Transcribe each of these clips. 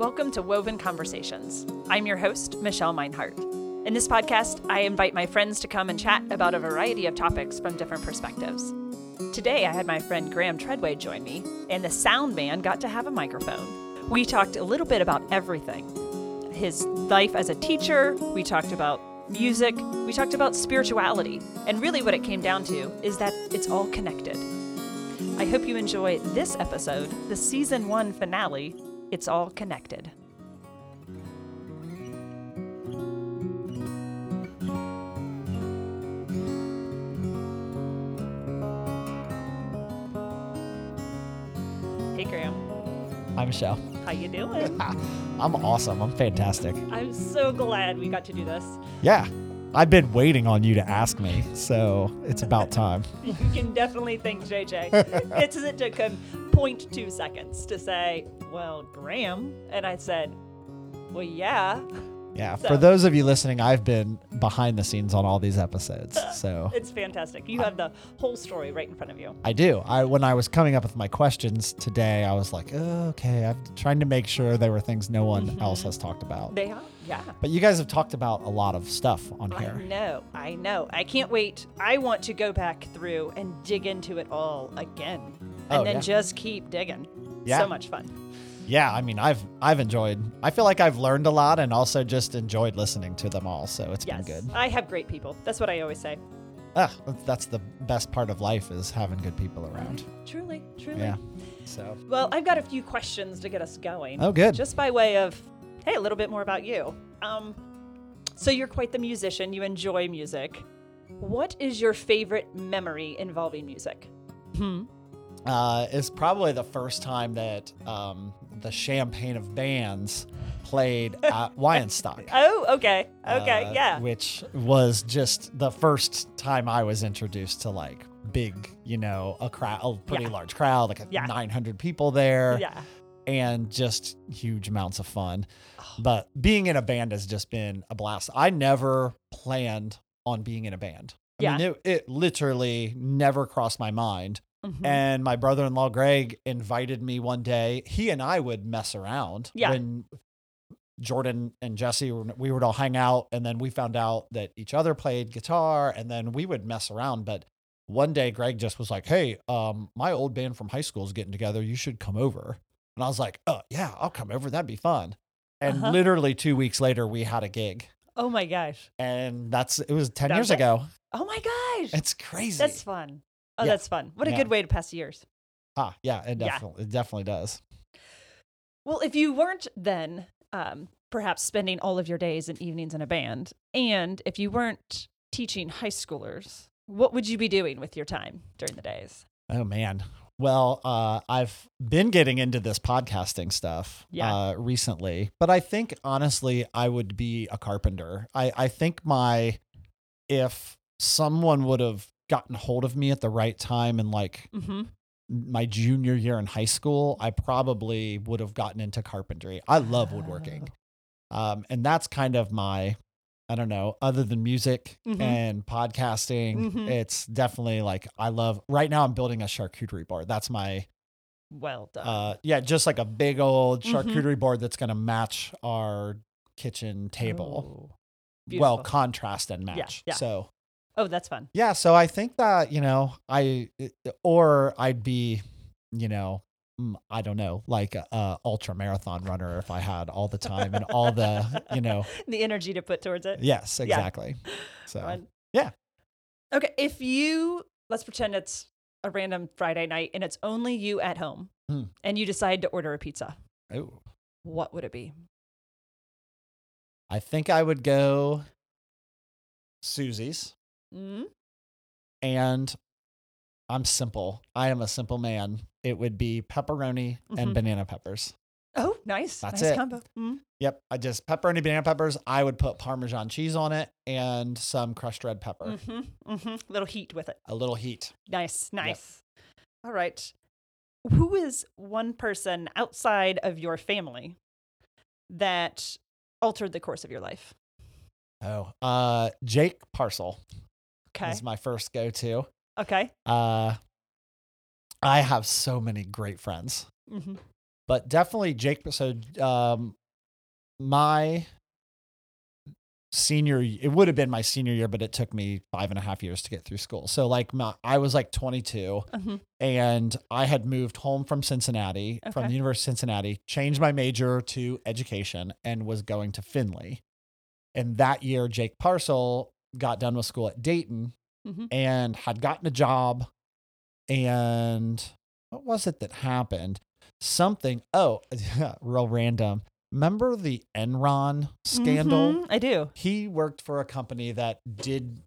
Welcome to Woven Conversations. I'm your host, Michelle Meinhardt. In this podcast, I invite my friends to come and chat about a variety of topics from different perspectives. Today, I had my friend Graham Treadway join me, and the sound man got to have a microphone. We talked a little bit about everything. His life as a teacher, we talked about music, we talked about spirituality, and really what it came down to is that it's all connected. I hope you enjoy this episode, the season one finale, It's All Connected. Hey, Graham. Hi, Michelle. How you doing? I'm awesome. I'm fantastic. I'm so glad we got to do this. Yeah. I've been waiting on you to ask me, so it's about time. You can definitely thank JJ. It took him 0.2 seconds to say, well, Graham. And I said, well, yeah. Yeah. So, for those of you listening, I've been behind the scenes on all these episodes. So it's fantastic. You have the whole story right in front of you. I do. When I was coming up with my questions today, I was like, oh, okay, I'm trying to make sure there were things no one else has talked about. They have, yeah. But you guys have talked about a lot of stuff on here. I know. I can't wait. I want to go back through and dig into it all again. And just keep digging. Yeah. So much fun. Yeah, I mean, I've enjoyed. I feel like I've learned a lot and also just enjoyed listening to them all. So it's been good. I have great people. That's what I always say. Ah, that's the best part of life is having good people around. Truly. Yeah. So. Well, I've got a few questions to get us going. Oh, good. Just by way of, hey, a little bit more about you. So you're quite the musician. You enjoy music. What is your favorite memory involving music? It's probably the first time that the Champagne of Bands played at Wyanstock. Oh, okay, yeah. Which was just the first time I was introduced to like big, a pretty large crowd, like 900 people there, and just huge amounts of fun. But being in a band has just been a blast. I never planned on being in a band. I mean, it literally never crossed my mind. Mm-hmm. And my brother-in-law, Greg, invited me one day. He and I would mess around when Jordan and Jesse, we would all hang out. And then we found out that each other played guitar and then we would mess around. But one day Greg just was like, hey, my old band from high school is getting together. You should come over. And I was like, oh, yeah, I'll come over. That'd be fun. And literally 2 weeks later, we had a gig. Oh, my gosh. And it was 10 years ago. Oh, my gosh. It's crazy. That's fun. Oh, yeah. That's fun. What a good way to pass years. Ah, yeah, it definitely does. Well, if you weren't then perhaps spending all of your days and evenings in a band, and if you weren't teaching high schoolers, what would you be doing with your time during the days? Oh, man. Well, I've been getting into this podcasting stuff recently, but I think, honestly, I would be a carpenter. I think if someone would have gotten hold of me at the right time and like my junior year in high school, I probably would have gotten into carpentry. I love woodworking. And that's kind of my, I don't know, other than music and podcasting, it's definitely like, right now I'm building a charcuterie board. That's my, well done. Just like a big old charcuterie board that's going to match our kitchen table. Ooh, well, contrast and match. Yeah. So oh, that's fun. Yeah. So I think that, I'd be, I don't know, like a ultra marathon runner if I had all the time and all the, the energy to put towards it. Yes, exactly. Yeah. So, fun. Yeah. Okay. Let's pretend it's a random Friday night and it's only you at home and you decide to order a pizza. Oh, what would it be? I think I would go Susie's. Mm-hmm. And I'm simple. I am a simple man. It would be pepperoni and banana peppers. Oh, nice. That's nice combo. Mm-hmm. Yep. I just pepperoni, banana peppers. I would put Parmesan cheese on it and some crushed red pepper. A little heat with it. A little heat. Nice. Yep. All right. Who is one person outside of your family that altered the course of your life? Oh, Jake Parcel. Okay. Is my first go-to. Okay. I have so many great friends, But definitely Jake. So my senior, it would have been my senior year, but it took me 5.5 years to get through school. So like I was like 22 and I had moved home from Cincinnati, from the University of Cincinnati, changed my major to education and was going to Findlay. And that year, Jake Parcel got done with school at Dayton and had gotten a job. And what was it that happened? Something. Oh, real random. Remember the Enron scandal? I do. He worked for a company that did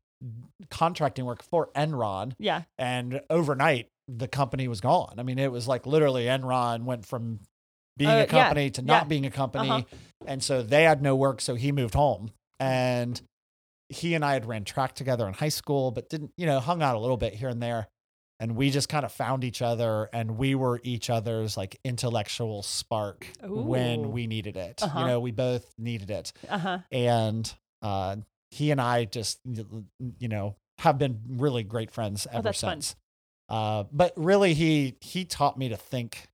contracting work for Enron. Yeah. And overnight, the company was gone. I mean, it was like literally Enron went from being a company to not being a company. And so they had no work. So he moved home. And he and I had ran track together in high school, but didn't, you know, hung out a little bit here and there. And we just kind of found each other, and we were each other's like intellectual spark when we needed it. You know, we both needed it. And he and I just, you know, have been really great friends ever since. But really, he taught me to think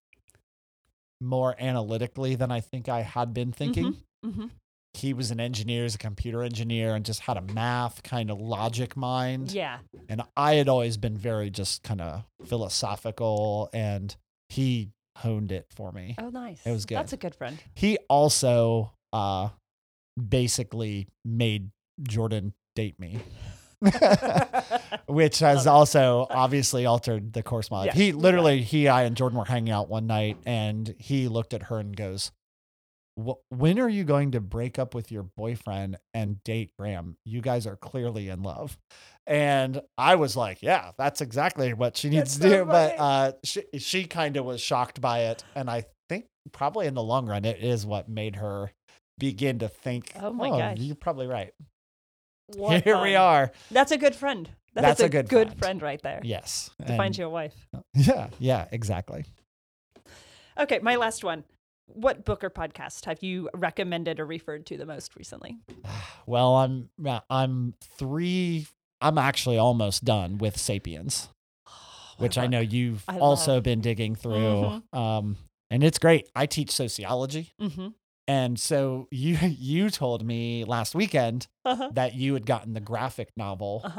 more analytically than I think I had been thinking. He was an engineer, he's a computer engineer, and just had a math kind of logic mind. Yeah. And I had always been very just kind of philosophical, and he honed it for me. Oh, nice. It was good. That's a good friend. He also basically made Jordan date me, which has also obviously altered the course of my life. He literally, I and Jordan were hanging out one night, and he looked at her and goes, "When are you going to break up with your boyfriend and date Graham? You guys are clearly in love." And I was like, yeah, that's exactly what she needs to do. But she kind of was shocked by it. And I think probably in the long run, it is what made her begin to think, oh my gosh, you're probably right. What Here fun. We are. That's a good friend. That's a good friend right there. Yes. To find your wife. Yeah. Yeah, exactly. Okay. My last one. What book or podcast have you recommended or referred to the most recently? Well, I'm actually almost done with Sapiens, which I know you've also been digging through. And it's great. I teach sociology. And so you told me last weekend that you had gotten the graphic novel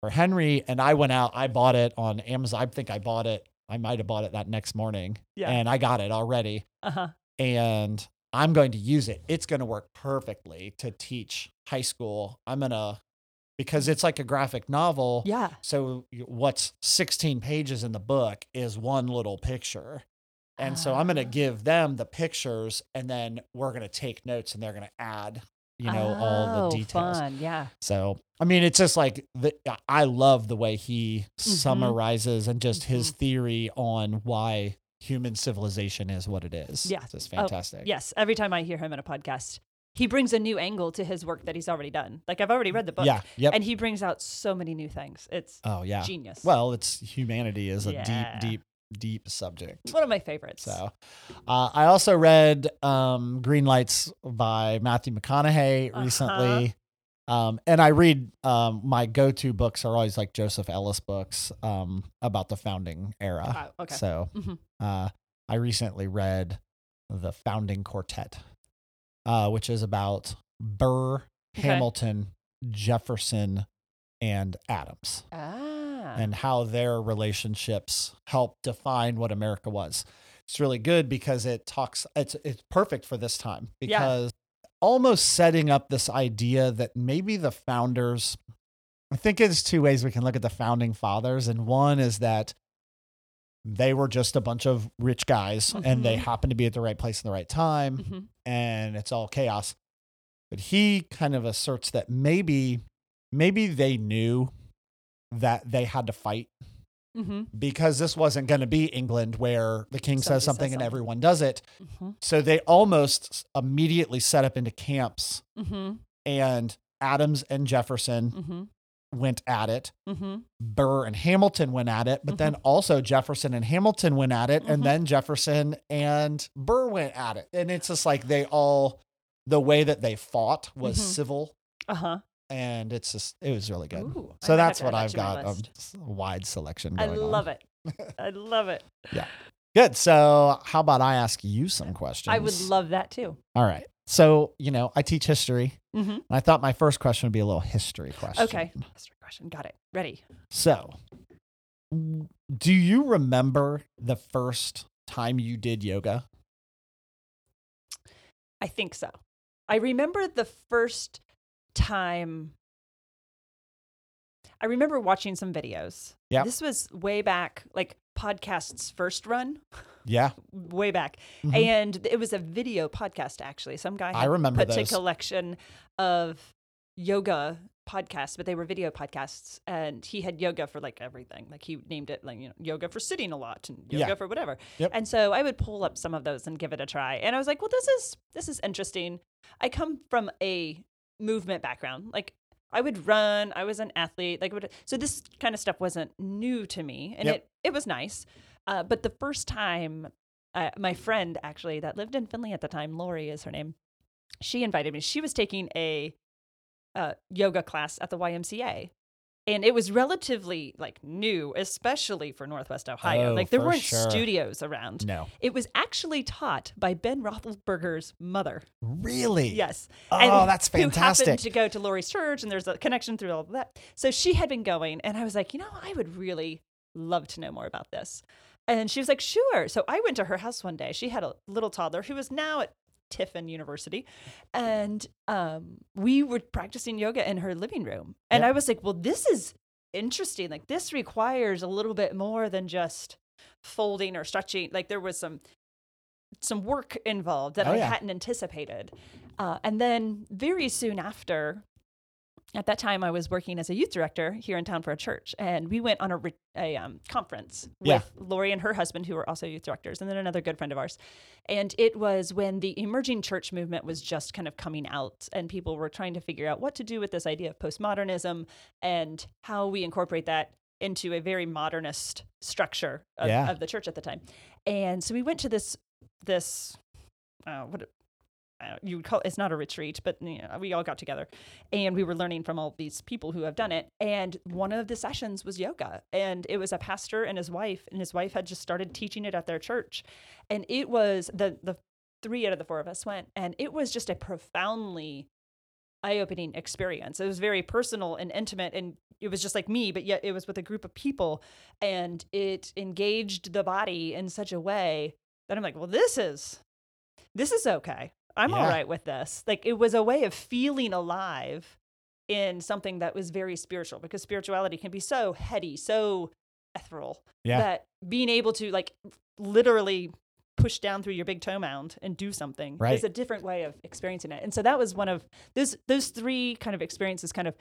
for Henry. And I went out, I bought it on Amazon. I think I bought it. I might have bought it that next morning, and I got it already, and I'm going to use it. It's going to work perfectly to teach high school. Because it's like a graphic novel. Yeah. So what's 16 pages in the book is one little picture. And so I'm going to give them the pictures, and then we're going to take notes, and they're going to add, you know, all the details. Fun. Yeah. So, I mean, it's just like, I love the way he summarizes and just his theory on why human civilization is what it is. Yeah. It's just fantastic. Oh, yes. Every time I hear him in a podcast, he brings a new angle to his work that he's already done. Like, I've already read the book. Yeah. Yep. And he brings out so many new things. It's genius. Well, humanity is a deep subject. It's one of my favorites. So I also read Green Lights by Matthew McConaughey recently. And I read, my go-to books are always like Joseph Ellis books about the founding era. Oh, okay. So I recently read The Founding Quartet, which is about Burr, Hamilton, Jefferson, and Adams. And how their relationships help define what America was. It's really good because it's perfect for this time, because almost setting up this idea that maybe the founders, I think there's two ways we can look at the founding fathers. And one is that they were just a bunch of rich guys and they happened to be at the right place in the right time and it's all chaos. But he kind of asserts that maybe they knew that they had to fight because this wasn't going to be England where the king says something and everyone does it. So they almost immediately set up into camps and Adams and Jefferson went at it. Burr and Hamilton went at it, but then also Jefferson and Hamilton went at it. And then Jefferson and Burr went at it. And it's just like the way that they fought was civil. And it was really good. Ooh, so that's what I've got, a wide selection going on. I love it. Yeah. Good. So how about I ask you some questions? I would love that too. All right. So, you know, I teach history. Mm-hmm. And I thought my first question would be a little history question. Okay. History question. Got it. Ready. So do you remember the first time you did yoga? I think so. I remember the first time. I remember watching some videos. Yeah. This was way back, like podcast's first run. Yeah. Way back. Mm-hmm. And it was a video podcast, actually. Some guy had put a collection of yoga podcasts, but they were video podcasts. And he had yoga for like everything. Like he named it like, you know, yoga for sitting a lot and yoga for whatever. Yep. And so I would pull up some of those and give it a try. And I was like, well, this is interesting. I come from a movement background. Like I would run. I was an athlete. So this kind of stuff wasn't new to me, and it was nice. But the first time, my friend actually that lived in Findlay at the time, Lori is her name. She invited me. She was taking a yoga class at the YMCA, and it was relatively like new, especially for Northwest Ohio. There weren't studios around. No, it was actually taught by Ben Roethlisberger's mother. Really? Yes. Oh, and that's fantastic. Who happened to go to Lori's church, and there's a connection through all of that. So she had been going, and I was like, you know, I would really love to know more about this. And she was like, sure. So I went to her house one day. She had a little toddler who was now at Tiffin University. And we were practicing yoga in her living room. And I was like, well, this is interesting. Like this requires a little bit more than just folding or stretching. Like there was some work involved that I hadn't anticipated. And then very soon after, at that time, I was working as a youth director here in town for a church, and we went on a conference with Lori and her husband, who were also youth directors, and then another good friend of ours. And it was when the emerging church movement was just kind of coming out, and people were trying to figure out what to do with this idea of postmodernism and how we incorporate that into a very modernist structure of the church at the time. And so we went to you would call it's not a retreat, but you know, we all got together and we were learning from all these people who have done it. And one of the sessions was yoga, and it was a pastor and his wife had just started teaching it at their church. And it was the three out of the four of us went, and it was just a profoundly eye-opening experience. It was very personal and intimate, and it was just like me, but yet it was with a group of people, and it engaged the body in such a way that I'm like, well, this is okay. I'm all right with this. Like it was a way of feeling alive in something that was very spiritual, because spirituality can be so heady, so ethereal that being able to like literally push down through your big toe mound and do something is a different way of experiencing it. And so that was one of those three kind of experiences kind of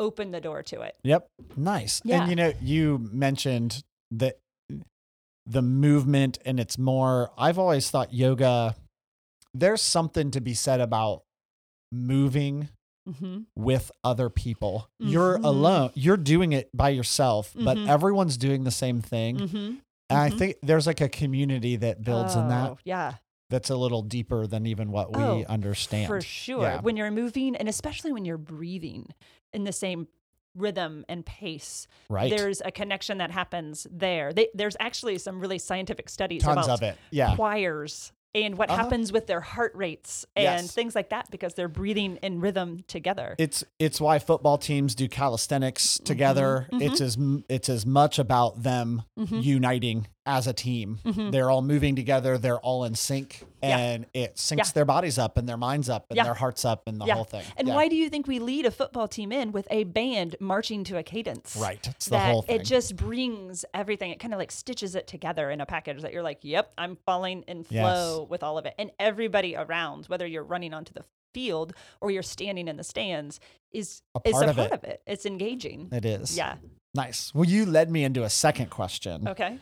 opened the door to it. Yep. Nice. Yeah. And you know, you mentioned that the movement, and it's more, I've always thought yoga, there's something to be said about moving with other people. Mm-hmm. You're alone. You're doing it by yourself, but everyone's doing the same thing. Mm-hmm. And I think there's like a community that builds in that. Yeah. That's a little deeper than even what we understand. For sure. Yeah. When you're moving, and especially when you're breathing in the same rhythm and pace. Right. There's a connection that happens there. There's actually some really scientific studies about choirs and what happens with their heart rates and things like that, because they're breathing in rhythm together. It's why football teams do calisthenics together. Mm-hmm. It's as much about them uniting as a team. Mm-hmm. They're all moving together. They're all in sync, and it syncs their bodies up and their minds up and their hearts up and the whole thing. And why do you think we lead a football team in with a band marching to a cadence? Right. It's the whole thing. It just brings everything. It kind of like stitches it together in a package that you're like, yep, I'm falling in flow with all of it. And everybody around, whether you're running onto the field or you're standing in the stands, is a part of it. It's engaging. It is. Yeah. Nice. Well, you led me into a second question. Okay.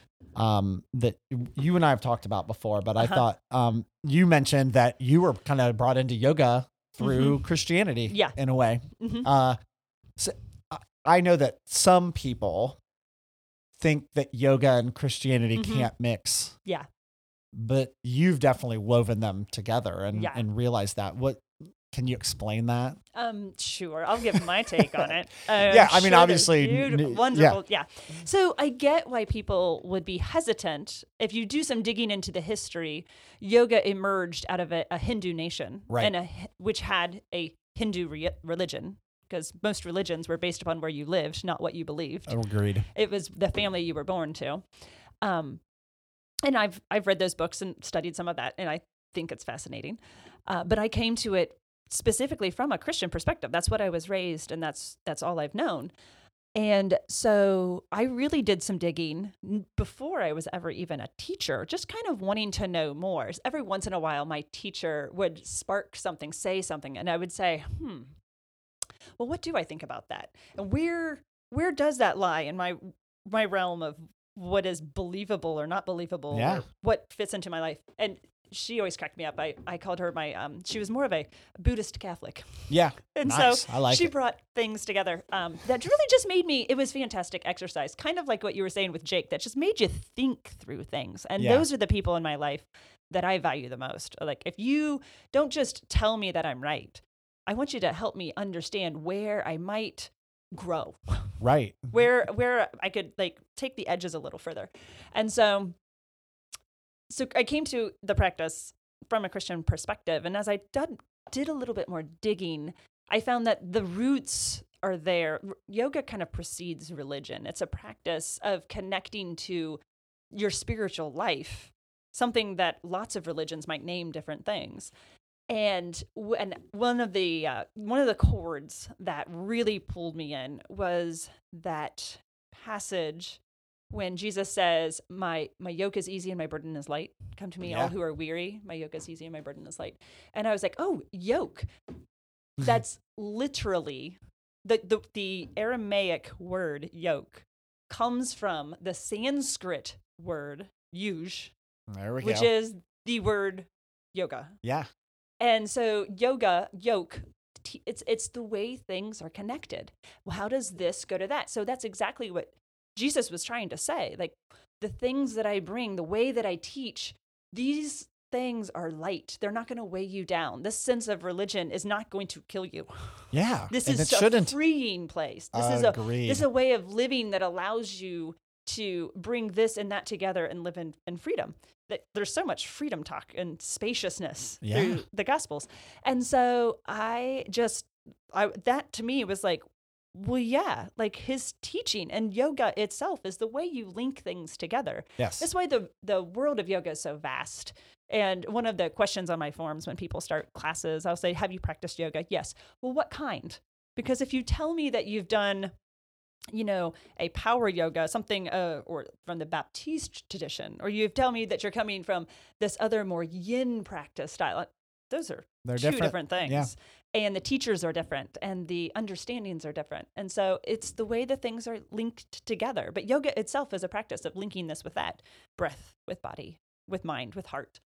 That you and I have talked about before, but I thought you mentioned that you were kind of brought into yoga through Christianity in a way. Mm-hmm. So I know that some people think that yoga and Christianity can't mix. Yeah. But you've definitely woven them together and realized that. What Can you explain that? Sure. I'll give my take on it. Yeah, I mean, sure, obviously. Beautiful, wonderful. Yeah. So I get why people would be hesitant. If you do some digging into the history, yoga emerged out of a Hindu nation, right, and which had a Hindu religion. Because most religions were based upon where you lived, not what you believed. Agreed. It was the family you were born to. And I've read those books and studied some of that, and I think it's fascinating. But I came to it specifically from a Christian perspective. That's what I was raised, and that's all I've known. And so I really did some digging before I was ever even a teacher, just kind of wanting to know more. Every once in a while, my teacher would spark something, say something, and I would say, well, what do I think about that? And where does that lie in my realm of what is believable or not believable? Yeah. Or what fits into my life? And she always cracked me up. I called her my, she was more of a Buddhist Catholic. Yeah. And nice. So I like she brought things together that really just made me, it was fantastic exercise, kind of like what you were saying with Jake, that just made you think through things. And those are the people in my life that I value the most. Like, if you don't just tell me that I'm right, I want you to help me understand where I might grow. Right. Where I could like take the edges a little further. And so I came to the practice from a Christian perspective. And as I did a little bit more digging, I found that the roots are there. Yoga kind of precedes religion. It's a practice of connecting to your spiritual life, something that lots of religions might name different things. And one of the chords that really pulled me in was that passage when Jesus says, my yoke is easy and my burden is light. Come to me, all who are weary. My yoke is easy and my burden is light. And I was like, oh, yoke. That's literally the Aramaic word yoke comes from the Sanskrit word yuj, which is the word yoga. Yeah. And so yoga, yoke, it's the way things are connected. Well, how does this go to that? So that's exactly what Jesus was trying to say. Like, the things that I bring, the way that I teach, these things are light. They're not going to weigh you down. This sense of religion is not going to kill you. Yeah. This is a freeing place. This is a way of living that allows you to bring this and that together and live in freedom. There's so much freedom talk and spaciousness through the Gospels. And so that to me was like, well, yeah, like his teaching and yoga itself is the way you link things together. Yes. That's why the world of yoga is so vast. And one of the questions on my forums when people start classes, I'll say, have you practiced yoga? Yes. Well, what kind? Because if you tell me that you've done, a power yoga, something or from the Baptiste tradition, or you tell me that you're coming from this other more yin practice style. Those are two different things. Yeah. And the teachers are different and the understandings are different. And so it's the way the things are linked together. But yoga itself is a practice of linking this with that, breath with body, with mind, with heart.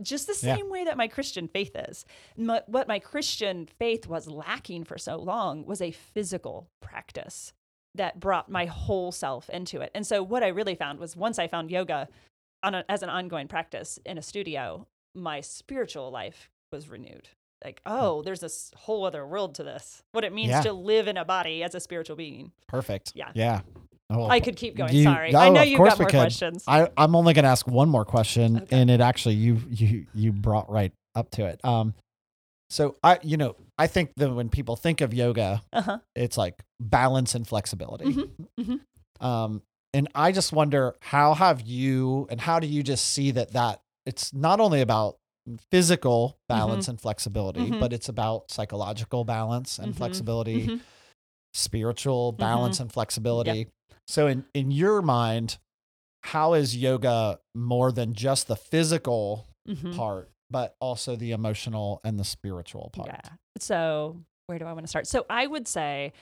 Just the same way that my Christian faith is. What my Christian faith was lacking for so long was a physical practice that brought my whole self into it. And so what I really found was once I found yoga as an ongoing practice in a studio, my spiritual life was renewed. Like, oh, there's this whole other world to this. What it means to live in a body as a spiritual being. Perfect. Yeah. Yeah. Oh, I could keep going. Sorry. I know you've got more questions. I'm only going to ask one more question, and it actually, you brought right up to it. So I think that when people think of yoga, it's like balance and flexibility. Mm-hmm. Mm-hmm. And I just wonder how do you just see that it's not only about physical balance and flexibility, but it's about psychological balance and flexibility, spiritual balance and flexibility. Yep. So in your mind, how is yoga more than just the physical part, but also the emotional and the spiritual part? Yeah. So where do I want to start? So I would say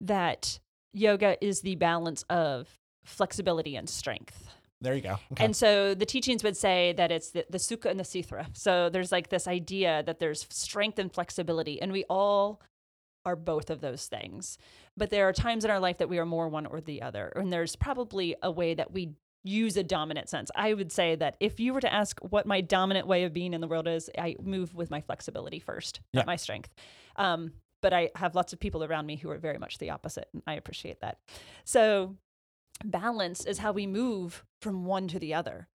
that yoga is the balance of flexibility and strength. There you go. Okay. And so the teachings would say that it's the sukha and the sitra. So there's like this idea that there's strength and flexibility, and we all are both of those things. But there are times in our life that we are more one or the other. And there's probably a way that we use a dominant sense. I would say that if you were to ask what my dominant way of being in the world is, I move with my flexibility first, not my strength. But I have lots of people around me who are very much the opposite, and I appreciate that. So balance is how we move from one to the other.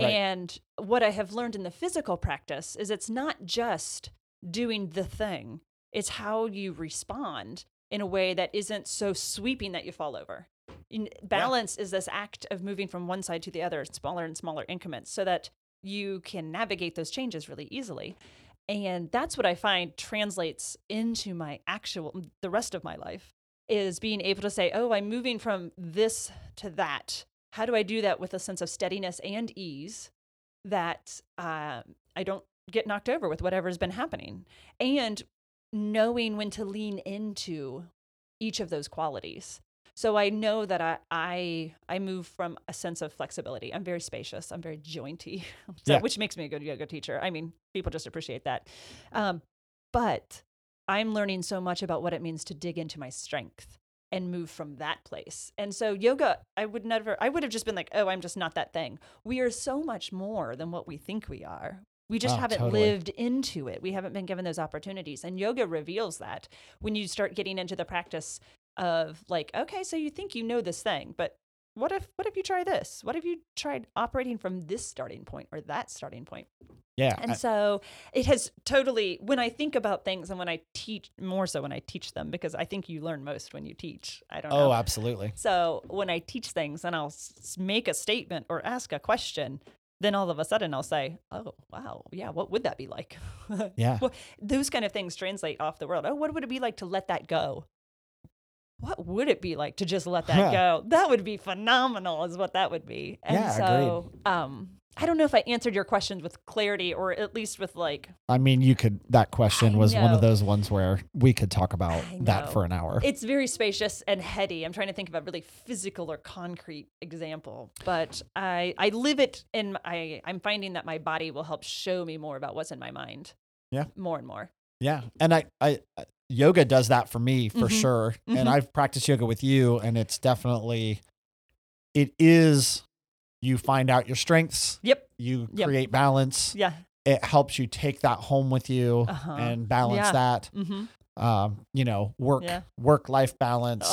Right. And what I have learned in the physical practice is it's not just doing the thing. It's how you respond in a way that isn't so sweeping that you fall over. Balance is this act of moving from one side to the other, smaller and smaller increments, so that you can navigate those changes really easily. And that's what I find translates into my the rest of my life, is being able to say, oh, I'm moving from this to that. How do I do that with a sense of steadiness and ease that I don't get knocked over with whatever's been happening? And knowing when to lean into each of those qualities. So I know that I move from a sense of flexibility. I'm very spacious. I'm very jointy, which makes me a good yoga teacher. I mean, people just appreciate that. But I'm learning so much about what it means to dig into my strength and move from that place. And so yoga, I would have just been like, oh, I'm just not that thing. We are so much more than what we think we are. We just haven't lived into it. We haven't been given those opportunities. And yoga reveals that when you start getting into the practice of like, okay, so you think you know this thing, but what if you try this? What if you tried operating from this starting point or that starting point? Yeah. And so it has totally, when I think about things and when I teach, more so when I teach them, because I think you learn most when you teach. I don't know. Oh, absolutely. So when I teach things and I'll make a statement or ask a question, then all of a sudden I'll say, oh, wow, yeah, what would that be like? Yeah. Well, those kind of things translate off the world. Oh, what would it be like to let that go? What would it be like to just let that go? That would be phenomenal is what that would be. And so agreed. I don't know if I answered your questions with clarity or at least with like. I mean, that question was one of those ones where we could talk about that for an hour. It's very spacious and heady. I'm trying to think of a really physical or concrete example, but I live it and I'm finding that my body will help show me more about what's in my mind. Yeah. More and more. Yeah. And yoga does that for me for sure. Mm-hmm. And I've practiced yoga with you, and it's definitely, it is, you find out your strengths. Yep. You create balance. Yeah. It helps you take that home with you and balance that, work-life balance,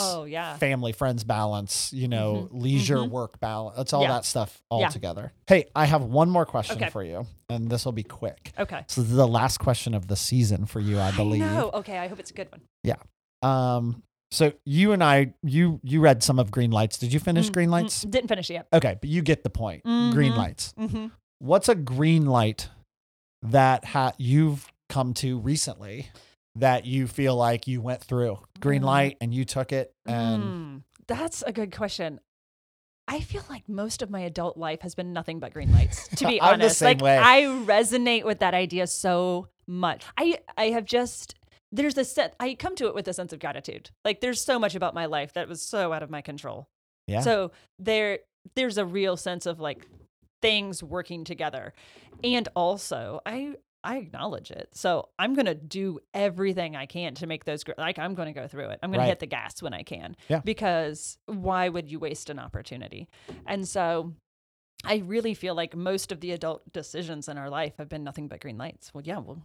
family, friends balance, leisure, work balance. It's all that stuff all together. Hey, I have one more question for you, and this will be quick. Okay. So this is the last question of the season for you, I believe. No. Okay. I hope it's a good one. Yeah. So you and I, you read some of Green Lights. Did you finish Green Lights? Didn't finish it yet. Okay. But you get the point. Mm-hmm. Green Lights. Mm-hmm. What's a green light that you've come to recently that you feel like you went through? Green light and you took it. And that's a good question. I feel like most of my adult life has been nothing but green lights, to be honest. I'm the same way. I resonate with that idea so much. I have just... There's this sense, I come to it with a sense of gratitude. Like there's so much about my life that was so out of my control. Yeah. So there's a real sense of like things working together. And also I acknowledge it. So I'm going to do everything I can to make those, like I'm going to go through it. I'm going to hit the gas when I can because why would you waste an opportunity? And so I really feel like most of the adult decisions in our life have been nothing but green lights. We're going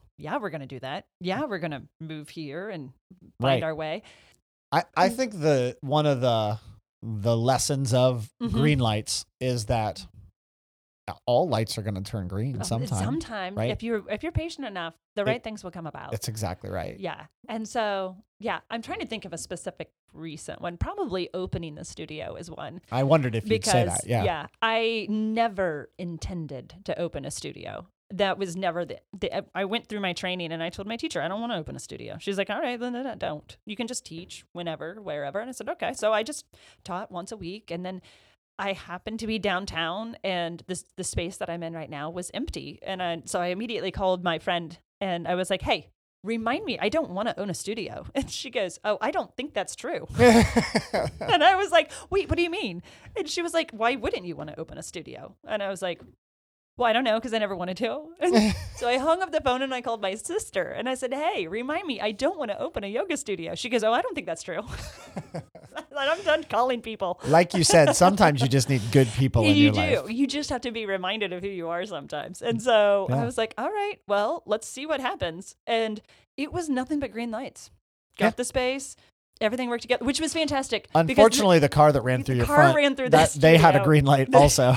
to do that. Yeah, we're going to move here and find our way. I think one of the lessons of green lights is that all lights are going to turn green sometime. Sometime, right? If you're patient enough, the right things will come about. That's exactly right. Yeah. And so, I'm trying to think of a specific recent one. Probably opening the studio is one. I wondered if you'd say that. Yeah. Yeah. I never intended to open a studio. That was never I went through my training and I told my teacher, I don't want to open a studio. She's like, all right, then don't. You can just teach whenever, wherever. And I said, okay. So I just taught once a week, and then I happened to be downtown, and the space that I'm in right now was empty. And so I immediately called my friend and I was like, hey, remind me, I don't want to own a studio. And she goes, oh, I don't think that's true. And I was like, wait, what do you mean? And she was like, why wouldn't you want to open a studio? And I was like, well, I don't know, because I never wanted to. So I hung up the phone and I called my sister and I said, hey, remind me, I don't want to open a yoga studio. She goes, oh, I don't think that's true. I'm done calling people. Like you said, sometimes you just need good people in your life. You do. You just have to be reminded of who you are sometimes. And so I was like, all right, well, let's see what happens. And it was nothing but green lights. Got the space. Everything worked together, which was fantastic. Unfortunately, the car that ran through your front, ran through that, they had a green light also.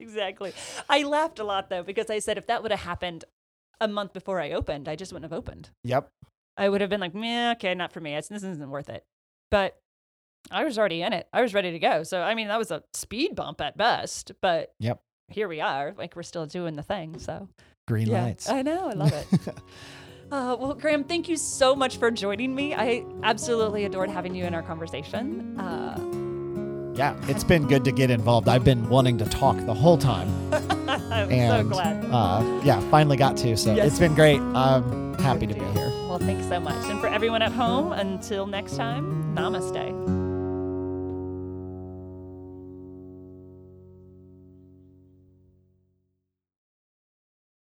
Exactly. I laughed a lot, though, because I said if that would have happened a month before I opened, I just wouldn't have opened. Yep. I would have been like, meh, okay, not for me. This isn't worth it. But I was already in it. I was ready to go. So, I mean, that was a speed bump at best, but here we are. Like, we're still doing the thing, so. Green lights. I know. I love it. Well, Graham, thank you so much for joining me. I absolutely adored having you in our conversation. Yeah, it's been good to get involved. I've been wanting to talk the whole time. I'm so glad. Finally got to, so it's been great. I'm happy to be here. Well, thanks so much. And for everyone at home, until next time, namaste.